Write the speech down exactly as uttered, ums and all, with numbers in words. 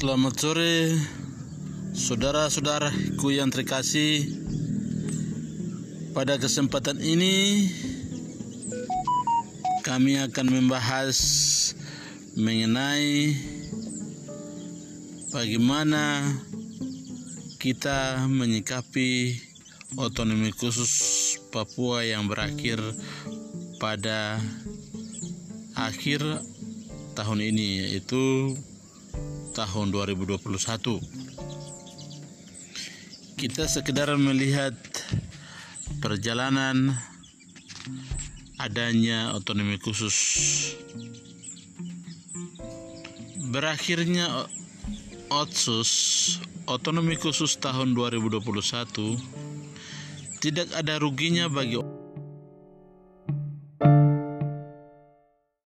Selamat sore saudara-saudaraku yang terkasih. Pada kesempatan ini kami akan membahas mengenai bagaimana kita menyikapi otonomi khusus Papua yang berakhir pada akhir tahun ini, yaitu tahun dua ribu dua puluh satu. Kita sekedar melihat perjalanan adanya otonomi khusus. Berakhirnya Otsus, otonomi khusus tahun dua ribu dua puluh satu, tidak ada ruginya bagi